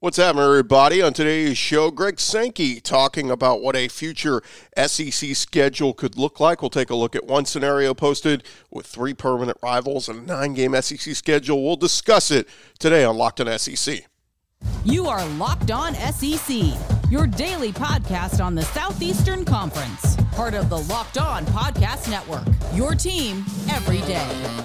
What's happening, everybody? On today's show, Greg Sankey talking about what a future SEC schedule could look like. We'll take a look at one scenario posted with 3 permanent rivals and a 9-game SEC schedule. We'll discuss it today on Locked on SEC. You are Locked on SEC, your daily podcast on the Southeastern Conference, part of the Locked on Podcast Network, your team every day.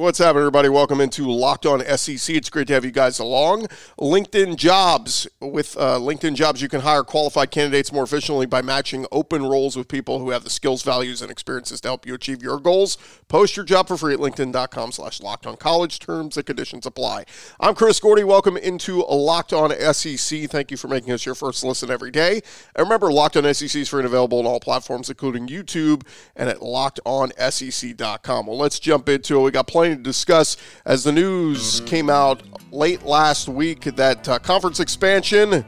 What's happening, everybody? Welcome into Locked on SEC. It's great to have you guys along. LinkedIn Jobs. With LinkedIn Jobs, you can hire qualified candidates more efficiently by matching open roles with people who have the skills, values, and experiences to help you achieve your goals. Post your job for free at linkedin.com/lockedoncollege. Terms and conditions apply. I'm Chris Gordy. Welcome into Locked on SEC. Thank you for making us your first listen every day. And remember, Locked on SEC is free and available on all platforms, including YouTube and at lockedonsec.com. Well, let's jump into it. We got plenty to discuss as the news came out late last week that conference expansion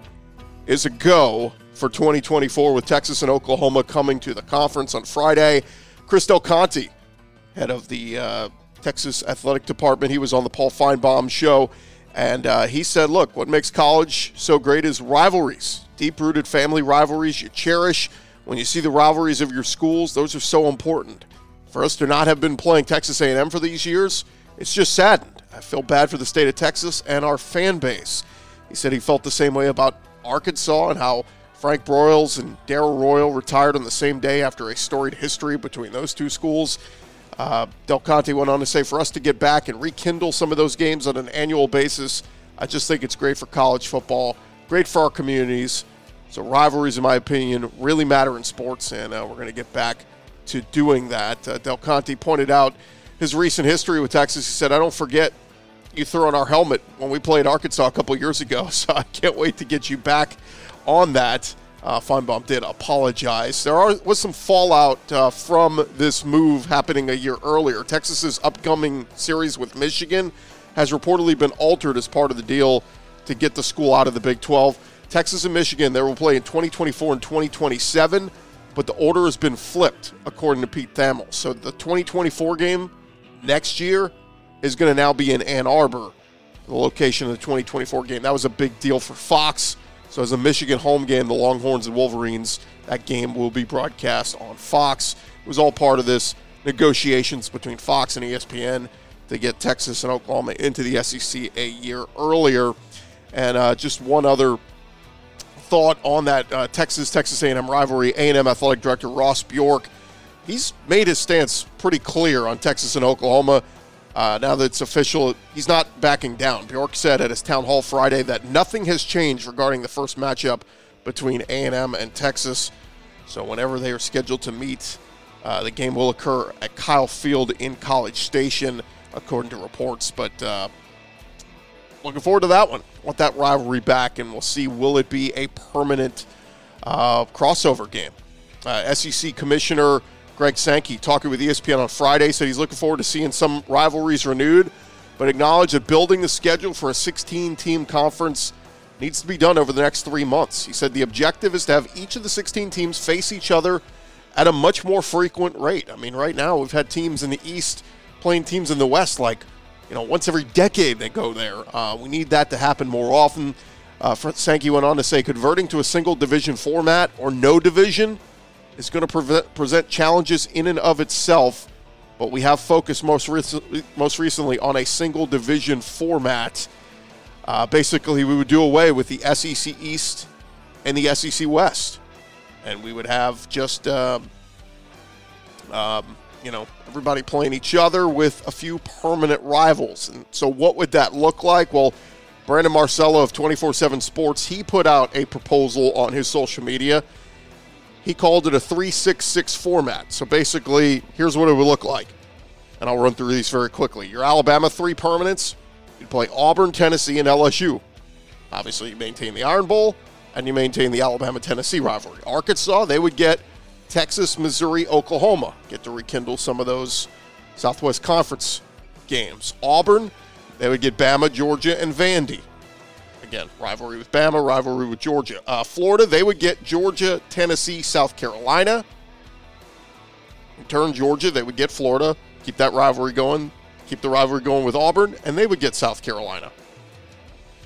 is a go for 2024 with Texas and Oklahoma coming to the conference on Friday. Chris Del Conte, head of the Texas Athletic Department, he was on the Paul Feinbaum show, and he said, look, what makes college so great is rivalries, deep-rooted family rivalries you cherish. When you see the rivalries of your schools, those are so important. For us to not have been playing Texas A&M for these years, it's just saddened. I feel bad for the state of Texas and our fan base. He said he felt the same way about Arkansas and how Frank Broyles and Darrell Royal retired on the same day after a storied history between those two schools. Del Conte went on to say, for us to get back and rekindle some of those games on an annual basis, I just think it's great for college football, great for our communities. So rivalries, in my opinion, really matter in sports, and we're going to get back to doing that. Del Conte pointed out his recent history with Texas. He said, I don't forget you throwing our helmet when we played Arkansas a couple years ago, so I can't wait to get you back on that. Feinbaum did apologize. There was some fallout from this move happening a year earlier. Texas's upcoming series with Michigan has reportedly been altered as part of the deal to get the school out of the Big 12. Texas and Michigan, they will play in 2024 and 2027. But the order has been flipped, according to Pete Thamel. So the 2024 game next year is going to now be in Ann Arbor, the location of the 2024 game. That was a big deal for Fox. So as a Michigan home game, the Longhorns and Wolverines, that game will be broadcast on Fox. It was all part of this negotiations between Fox and ESPN to get Texas and Oklahoma into the SEC a year earlier. And just one other thought on that Texas A&M rivalry. A&M athletic director Ross Bjork, he's made his stance pretty clear on Texas and Oklahoma. Now that it's official, he's not backing down. Bjork said at his town hall Friday that nothing has changed regarding the first matchup between A&M and Texas. So whenever they are scheduled to meet, the game will occur at Kyle Field in College Station, according to reports. But looking forward to that one. Want that rivalry back, and we'll see, will it be a permanent crossover game? SEC Commissioner Greg Sankey talking with ESPN on Friday said he's looking forward to seeing some rivalries renewed, but acknowledged that building the schedule for a 16-team conference needs to be done over the next 3 months. He said the objective is to have each of the 16 teams face each other at a much more frequent rate. I mean, right now we've had teams in the East playing teams in the West like, you know, once every decade they go there. We need that to happen more often. Sankey went on to say converting to a single division format or no division is going to present challenges in and of itself, but we have focused most recently on a single division format. Basically, we would do away with the SEC East and the SEC West, and we would have just everybody playing each other with a few permanent rivals. And so what would that look like? Well, Brandon Marcello of 24/7 Sports, he put out a proposal on his social media. He called it a 3-6-6 format. So basically, here's what it would look like. And I'll run through these very quickly. Your Alabama 3 permanents, you'd play Auburn, Tennessee, and LSU. Obviously, you maintain the Iron Bowl, and you maintain the Alabama-Tennessee rivalry. Arkansas, they would get Texas, Missouri, Oklahoma. Get to rekindle some of those Southwest Conference games. Auburn, they would get Bama, Georgia, and Vandy. Again, rivalry with Bama, rivalry with Georgia. Florida, they would get Georgia, Tennessee, South Carolina. In turn, Georgia, they would get Florida. Keep that rivalry going. Keep the rivalry going with Auburn, and they would get South Carolina.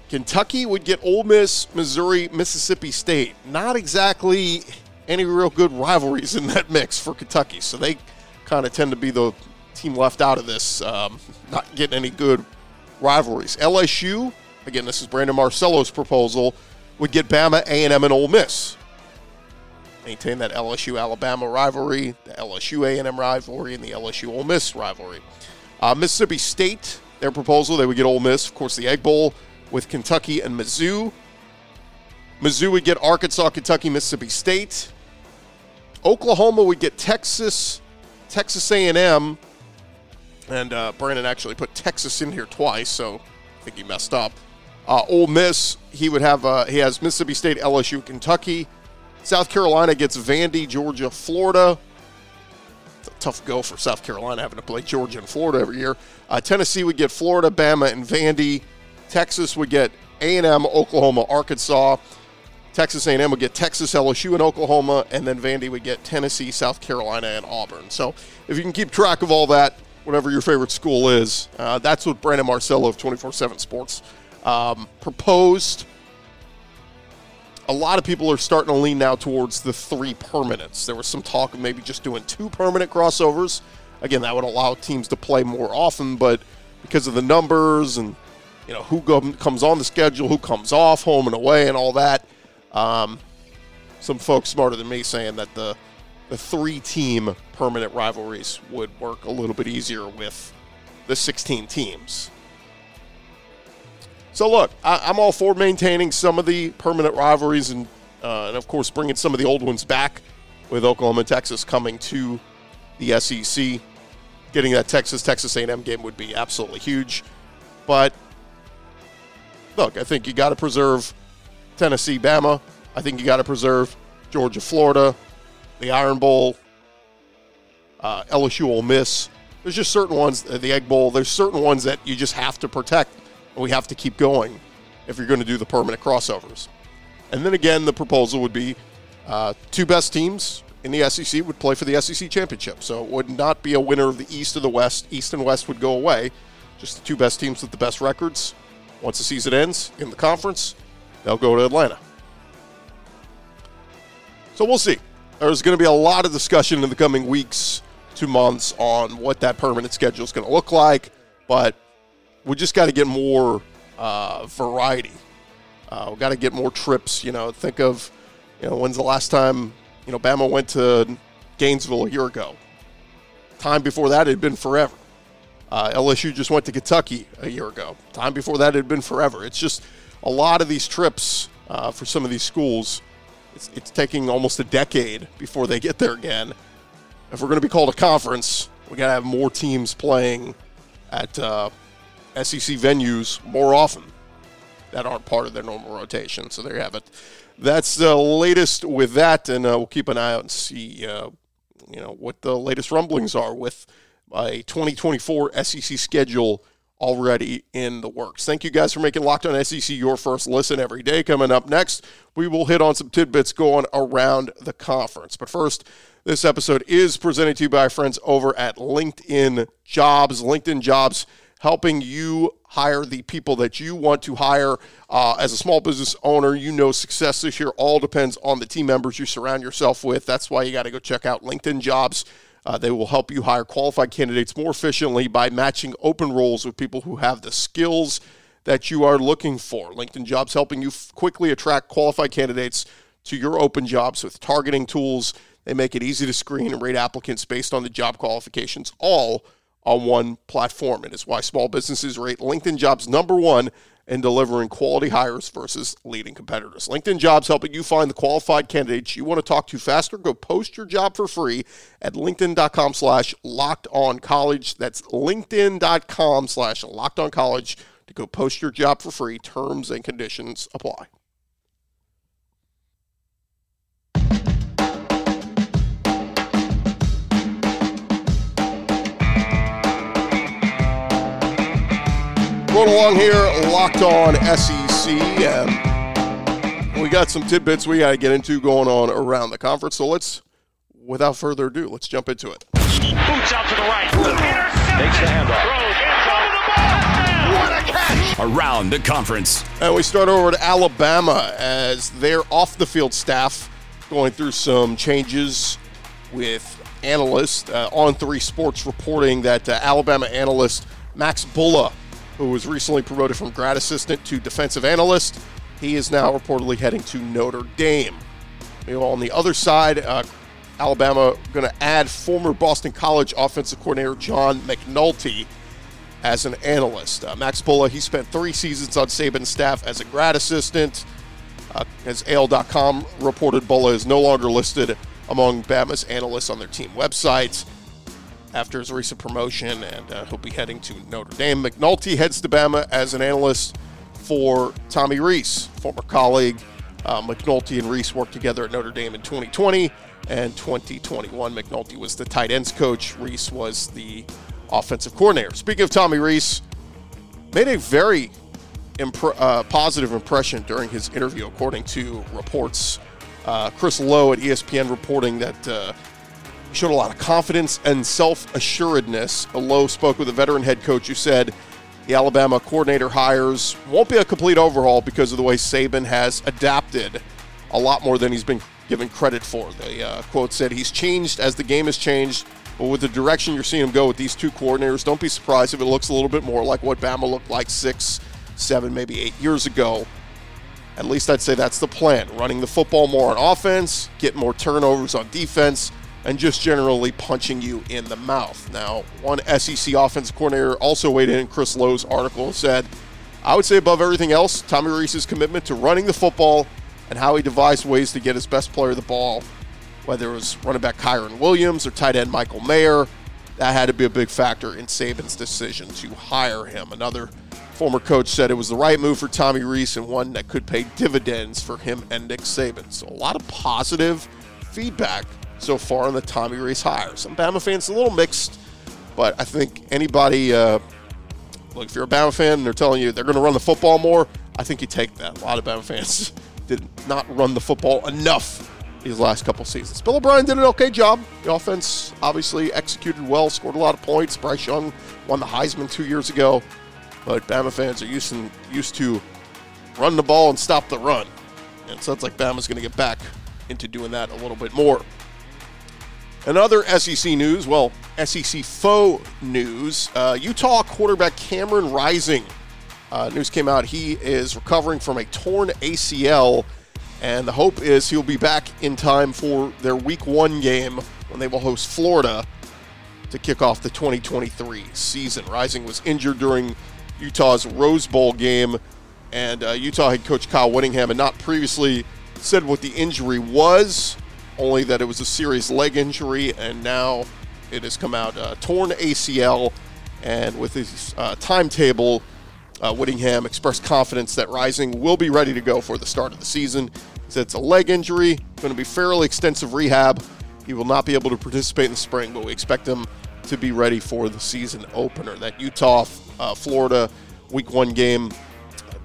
Kentucky would get Ole Miss, Missouri, Mississippi State. Not exactly any real good rivalries in that mix for Kentucky, so they kind of tend to be the team left out of this, not getting any good rivalries. LSU, again, this is Brandon Marcello's proposal, would get Bama, A&M, and Ole Miss. Maintain that LSU-Alabama rivalry, the LSU-A&M rivalry, and the LSU-Ole Miss rivalry. Mississippi State, their proposal, they would get Ole Miss, of course, the Egg Bowl with Kentucky and Mizzou. Mizzou would get Arkansas, Kentucky, Mississippi State. Oklahoma would get Texas, Texas A&M, and Brandon actually put Texas in here twice, so I think he messed up. Ole Miss, he would have he has Mississippi State, LSU, Kentucky. South Carolina gets Vandy, Georgia, Florida. It's a tough go for South Carolina having to play Georgia and Florida every year. Tennessee would get Florida, Bama, and Vandy. Texas would get A&M, Oklahoma, Arkansas. Texas A&M would get Texas, LSU, and Oklahoma, and then Vandy would get Tennessee, South Carolina, and Auburn. So if you can keep track of all that, whatever your favorite school is, that's what Brandon Marcello of 24/7 Sports proposed. A lot of people are starting to lean now towards the three permanents. There was some talk of maybe just doing two permanent crossovers. Again, that would allow teams to play more often, but because of the numbers and who comes on the schedule, who comes off, home and away, and all that, some folks smarter than me saying that the three-team permanent rivalries would work a little bit easier with the 16 teams. So, look, I'm all for maintaining some of the permanent rivalries and of course, bringing some of the old ones back with Oklahoma and Texas coming to the SEC. Getting that Texas A&M game would be absolutely huge. But, look, I think you got to preserve Tennessee, Bama. I think you got to preserve Georgia, Florida, the Iron Bowl, LSU, Ole Miss. There's just certain ones, the Egg Bowl, there's certain ones that you just have to protect, and we have to keep going if you're going to do the permanent crossovers. And then again, the proposal would be two best teams in the SEC would play for the SEC championship. So it would not be a winner of the East or the West. East and West would go away. Just the two best teams with the best records. Once the season ends in the conference, they'll go to Atlanta. So we'll see. There's going to be a lot of discussion in the coming weeks to months on what that permanent schedule is going to look like, but we just got to get more variety. We got to get more trips. Think of, when's the last time, Bama went to Gainesville a year ago. Time before that, it had been forever. LSU just went to Kentucky a year ago. Time before that, it had been forever. It's just a lot of these trips for some of these schools. It's taking almost a decade before they get there again. If we're going to be called a conference, we got to have more teams playing at SEC venues more often that aren't part of their normal rotation. So there you have it. That's the latest with that, and we'll keep an eye out and see what the latest rumblings are with a 2024 SEC schedule already in the works. Thank you guys for making Locked on SEC your first listen every day. Coming up next, we will hit on some tidbits going around the conference. But first, this episode is presented to you by our friends over at LinkedIn Jobs. LinkedIn Jobs, helping you hire the people that you want to hire. As a small business owner, success this year all depends on the team members you surround yourself with. That's why you got to go check out LinkedIn Jobs. They will help you hire qualified candidates more efficiently by matching open roles with people who have the skills that you are looking for. LinkedIn Jobs helping you quickly attract qualified candidates to your open jobs with targeting tools. They make it easy to screen and rate applicants based on the job qualifications, all on one platform. It is why small businesses rate LinkedIn Jobs number one in delivering quality hires versus leading competitors. LinkedIn Jobs helping you find the qualified candidates you want to talk to faster. Go post your job for free at linkedin.com/lockedoncollege. That's linkedin.com/lockedoncollege to go post your job for free. Terms and conditions apply. Going along here, Locked on SEC. UCM. We got some tidbits we got to get into going on around the conference, so let's, without further ado, let's jump into it. Boots out to the right. Takes the handoff. What a catch! Around the conference. And we start over to Alabama as their off-the-field staff going through some changes with analysts. On 3 Sports reporting that Alabama analyst Max Bulla, who was recently promoted from grad assistant to defensive analyst, he is now reportedly heading to Notre Dame. Meanwhile, on the other side, Alabama going to add former Boston College offensive coordinator John McNulty as an analyst. Max Bulla, he spent 3 seasons on Saban's staff as a grad assistant. As AL.com reported, Bulla is no longer listed among Bama's analysts on their team websites after his recent promotion, and he'll be heading to Notre Dame. McNulty heads to Bama as an analyst for Tommy Rees, former colleague. McNulty and Rees worked together at Notre Dame in 2020 and 2021. McNulty was the tight ends coach. Rees was the offensive coordinator. Speaking of Tommy Rees, made a very positive impression during his interview, according to reports. Chris Lowe at ESPN reporting that he showed a lot of confidence and self-assuredness. Lowe spoke with a veteran head coach who said the Alabama coordinator hires won't be a complete overhaul because of the way Saban has adapted a lot more than he's been given credit for. The quote said, "He's changed as the game has changed, but with the direction you're seeing him go with these 2 coordinators, don't be surprised if it looks a little bit more like what Bama looked like 6, 7, maybe 8 years ago. At least I'd say that's the plan. Running the football more on offense, get more turnovers on defense, and just generally punching you in the mouth." Now, one SEC offensive coordinator also weighed in Chris Lowe's article and said, "I would say above everything else, Tommy Rees's commitment to running the football and how he devised ways to get his best player the ball, whether it was running back Kyron Williams or tight end Michael Mayer, that had to be a big factor in Saban's decision to hire him." Another former coach said it was the right move for Tommy Rees and one that could pay dividends for him and Nick Saban. So a lot of positive feedback so far on the Tommy Rees hire. Some Bama fans a little mixed, but I think anybody, look, if you're a Bama fan and they're telling you they're going to run the football more, I think you take that. A lot of Bama fans did not run the football enough these last couple seasons. Bill O'Brien did an okay job. The offense obviously executed well, scored a lot of points. Bryce Young won the Heisman 2 years ago. But Bama fans are used to run the ball and stop the run. And it sounds like Bama's going to get back into doing that a little bit more. Another SEC news, well, SEC faux news, Utah quarterback Cameron Rising. News came out he is recovering from a torn ACL, and the hope is he'll be back in time for their Week 1 game when they will host Florida to kick off the 2023 season. Rising was injured during Utah's Rose Bowl game, and Utah head coach Kyle Whittingham had not previously said what the injury was, only that it was a serious leg injury, and now it has come out torn ACL, and with his timetable, Whittingham expressed confidence that Rising will be ready to go for the start of the season. He said it's a leg injury, going to be fairly extensive rehab. He will not be able to participate in the spring, but we expect him to be ready for the season opener. That Utah-Florida Week 1 game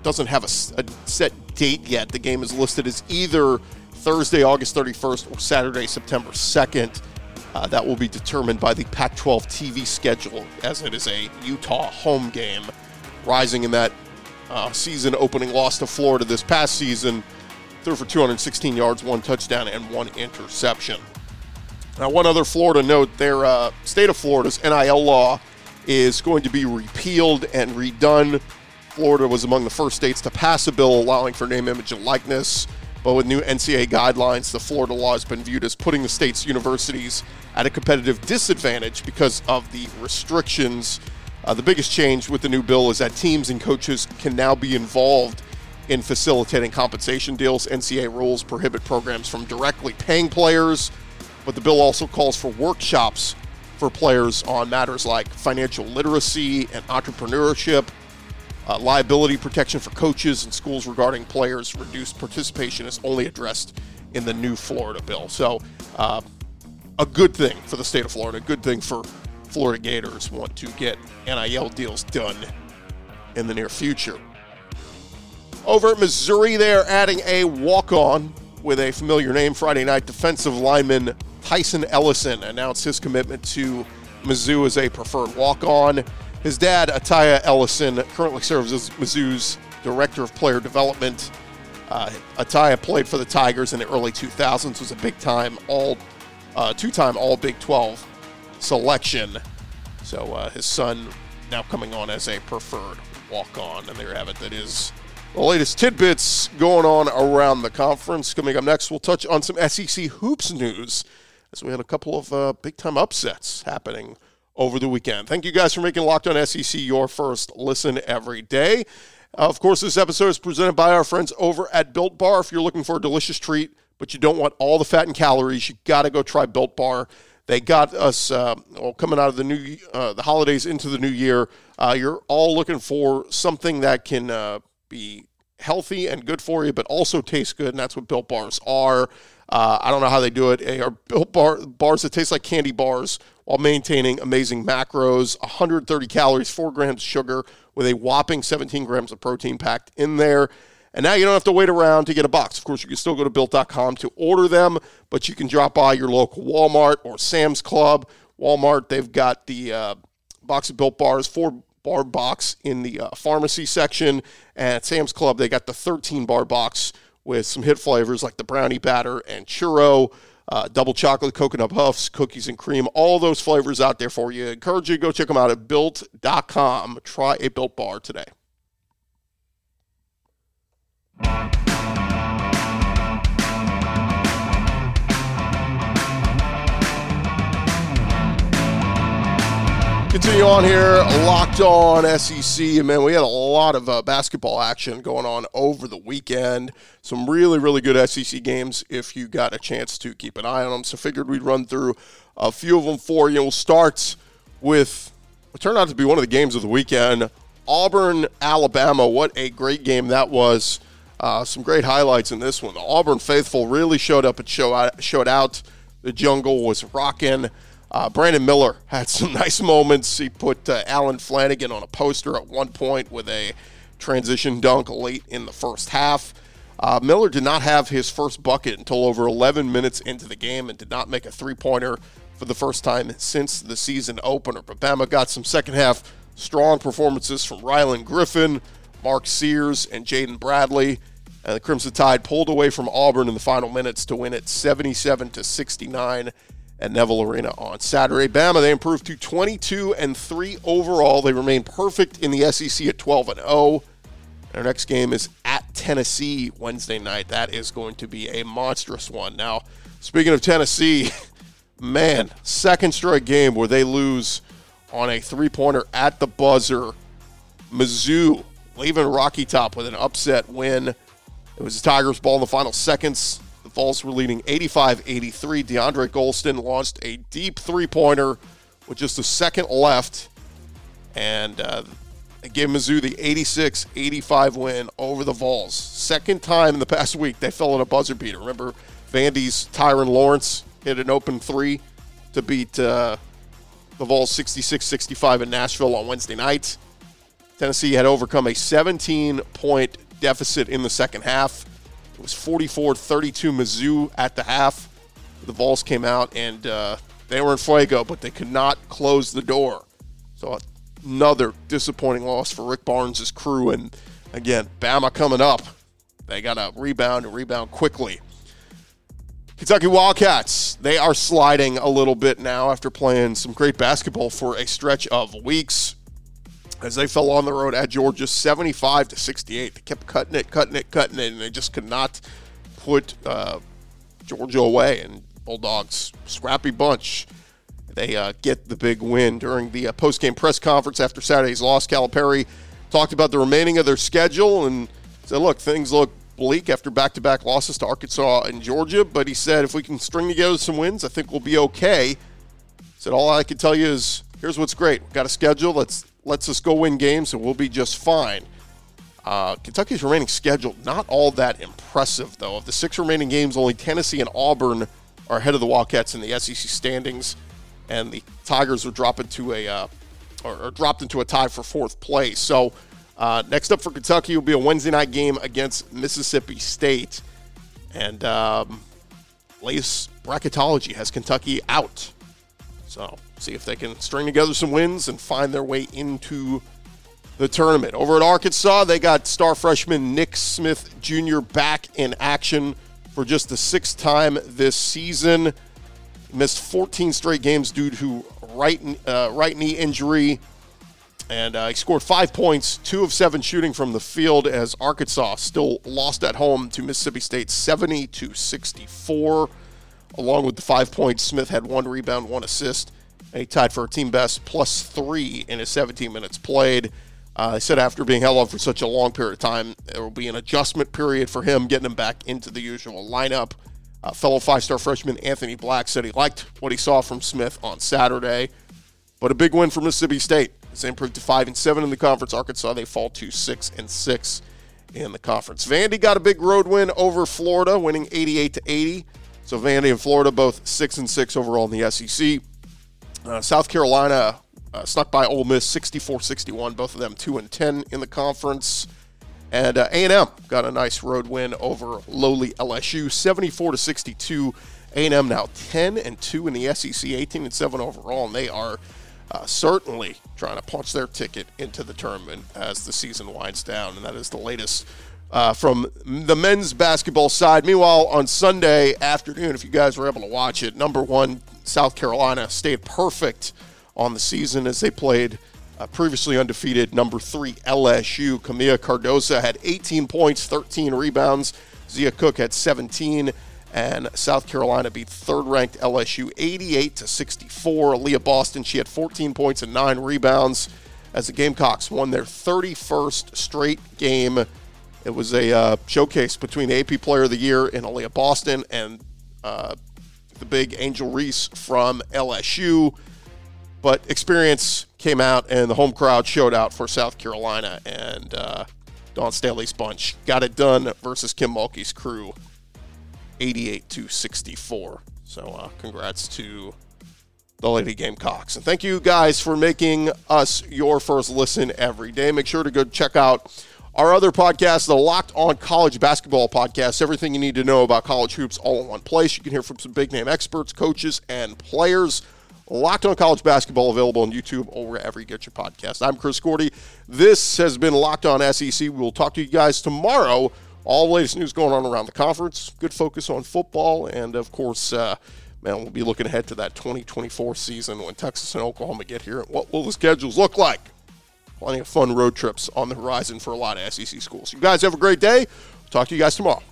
doesn't have a set date yet. The game is listed as either Thursday, August 31st, or Saturday, September 2nd. That will be determined by the Pac-12 TV schedule, as it is a Utah home game. Rising in that season-opening loss to Florida this past season, threw for 216 yards, 1 touchdown, and 1 interception. Now, one other Florida note, their state of Florida's NIL law is going to be repealed and redone. Florida was among the first states to pass a bill allowing for name, image, and likeness. But with new NCAA guidelines, the Florida law has been viewed as putting the state's universities at a competitive disadvantage because of the restrictions. The biggest change with the new bill is that teams and coaches can now be involved in facilitating compensation deals. NCAA rules prohibit programs from directly paying players, but the bill also calls for workshops for players on matters like financial literacy and entrepreneurship, liability protection for coaches and schools regarding players. Reduced participation is only addressed in the new Florida bill. So a good thing for the state of Florida, a good thing for Florida Gators want to get NIL deals done in the near future. Over at Missouri, they are adding a walk-on with a familiar name. Friday night, defensive lineman Tyson Ellison announced his commitment to Mizzou as a preferred walk-on. His dad, Ataya Ellison, currently serves as Mizzou's Director of Player Development. Ataya played for the Tigers in the early 2000s, was a big-time two-time All-Big 12 selection. So his son now coming on as a preferred walk-on. And there you have it. That is the latest tidbits going on around the conference. Coming up next, we'll touch on some SEC hoops news, as we had a couple of big-time upsets happening over the weekend. Thank you guys for making Locked on SEC your first listen every day. Of course, this episode is presented by our friends over at Built Bar. If you're looking for a delicious treat, but you don't want all the fat and calories, you got to go try Built Bar. They got us coming out of the holidays into the new year. You're all looking for something that can be healthy and good for you, but also taste good, and that's what Built Bars are. I don't know how they do it. They are Built bars that taste like candy bars while maintaining amazing macros, 130 calories, 4 grams of sugar, with a whopping 17 grams of protein packed in there. And now you don't have to wait around to get a box. Of course, you can still go to Built.com to order them, but you can drop by your local Walmart or Sam's Club. Walmart, they've got the box of Built Bars, 4-bar box in the pharmacy section. And at Sam's Club, they got the 13-bar box with some hit flavors like the brownie batter and churro, double chocolate, coconut puffs, cookies and cream, all those flavors out there for you. I encourage you to go check them out at Built.com. Try a Built Bar today. Continue on here, Locked on SEC. And man, we had a lot of basketball action going on over the weekend. Some really, really good SEC games if you got a chance to keep an eye on them. So figured we'd run through a few of them for you. We'll start with what turned out to be one of the games of the weekend, Auburn, Alabama. What a great game that was. Some great highlights in this one. The Auburn faithful really showed up and showed out. The jungle was rocking. Brandon Miller had some nice moments. He put Allen Flanigan on a poster at one point with a transition dunk late in the first half. Miller did not have his first bucket until over 11 minutes into the game and did not make a three-pointer for the first time since the season opener. But Bama got some second-half strong performances from Ryland Griffin, Mark Sears, and Jaden Bradley. And the Crimson Tide pulled away from Auburn in the final minutes to win it 77-69. At Neville Arena on Saturday. Bama, they improved to 22-3 overall. They remain perfect in the SEC at 12-0. Their next game is at Tennessee Wednesday night. That is going to be a monstrous one. Now, speaking of Tennessee, man, second straight game where they lose on a three-pointer at the buzzer. Mizzou leaving Rocky Top with an upset win. It was the Tigers' ball in the final seconds. The Vols were leading 85-83. DeAndre Golston launched a deep three-pointer with just a second left. And it gave Mizzou the 86-85 win over the Vols. Second time in the past week they fell in a buzzer beater. Remember, Vandy's Tyron Lawrence hit an open three to beat the Vols 66-65 in Nashville on Wednesday night. Tennessee had overcome a 17-point deficit in the second half. It was 44-32 Mizzou at the half. The Vols came out, and they were in fuego, but they could not close the door. So another disappointing loss for Rick Barnes' crew. And, again, Bama coming up. They got to rebound quickly. Kentucky Wildcats, they are sliding a little bit now after playing some great basketball for a stretch of weeks, as they fell on the road at Georgia 75-68. They kept cutting it, and they just could not put Georgia away. And Bulldogs, scrappy bunch. They get the big win during the post-game press conference after Saturday's loss. Calipari talked about the remaining of their schedule and said, look, things look bleak after back-to-back losses to Arkansas and Georgia. But he said, if we can string together some wins, I think we'll be okay. He said, all I can tell you is, here's what's great. We've got a schedule that's lets us go win games, and we'll be just fine. Kentucky's remaining schedule, not all that impressive, though. Of the six remaining games, only Tennessee and Auburn are ahead of the Wildcats in the SEC standings, and the Tigers are dropped into a tie for fourth place. So Next up for Kentucky will be a Wednesday night game against Mississippi State. And latest bracketology has Kentucky out. So see if they can string together some wins and find their way into the tournament. Over at Arkansas, they got star freshman Nick Smith Jr. back in action for just the sixth time this season. He missed 14 straight games due to right knee injury. And he scored 5 points, 2 of 7 shooting from the field, as Arkansas still lost at home to Mississippi State 70-64. Along with the 5 points, Smith had 1 rebound, 1 assist, and he tied for a team best +3 in his 17 minutes played. He said after being held up for such a long period of time, there will be an adjustment period for him, getting him back into the usual lineup. Fellow five-star freshman Anthony Black said he liked what he saw from Smith on Saturday. But a big win for Mississippi State. It's improved to 5-7 in the conference. Arkansas, they fall to 6-6 in the conference. Vandy got a big road win over Florida, winning 88-80. So Vandy and Florida both 6-6 overall in the SEC. South Carolina snuck by Ole Miss 64-61. Both of them 2-10 in the conference. And A&M got a nice road win over lowly LSU, 74-62. A&M now 10-2 in the SEC, 18-7 overall, and they are certainly trying to punch their ticket into the tournament as the season winds down. And that is the latest from the men's basketball side. Meanwhile, on Sunday afternoon, if you guys were able to watch it, #1 South Carolina stayed perfect on the season as they played previously undefeated #3 LSU. Camilla Cardoza had 18 points, 13 rebounds. Zia Cook had 17. And South Carolina beat third-ranked LSU 88-64. Aliyah Boston, she had 14 points and 9 rebounds as the Gamecocks won their 31st straight game. It was a showcase between the AP Player of the Year in Aliyah Boston and the big Angel Reese from LSU. But experience came out, and the home crowd showed out for South Carolina. And Dawn Staley's bunch got it done versus Kim Mulkey's crew, 88-64. So congrats to the Lady Gamecocks. And thank you guys for making us your first listen every day. Make sure to go check out our other podcast, the Locked on College Basketball podcast. Everything you need to know about college hoops all in one place. You can hear from some big-name experts, coaches, and players. Locked on College Basketball, available on YouTube or wherever you get your podcast. I'm Chris Gordy. This has been Locked on SEC. We will talk to you guys tomorrow. All the latest news going on around the conference. Good focus on football. And, of course, we'll be looking ahead to that 2024 season when Texas and Oklahoma get here. And what will the schedules look like? Plenty of fun road trips on the horizon for a lot of SEC schools. You guys have a great day. Talk to you guys tomorrow.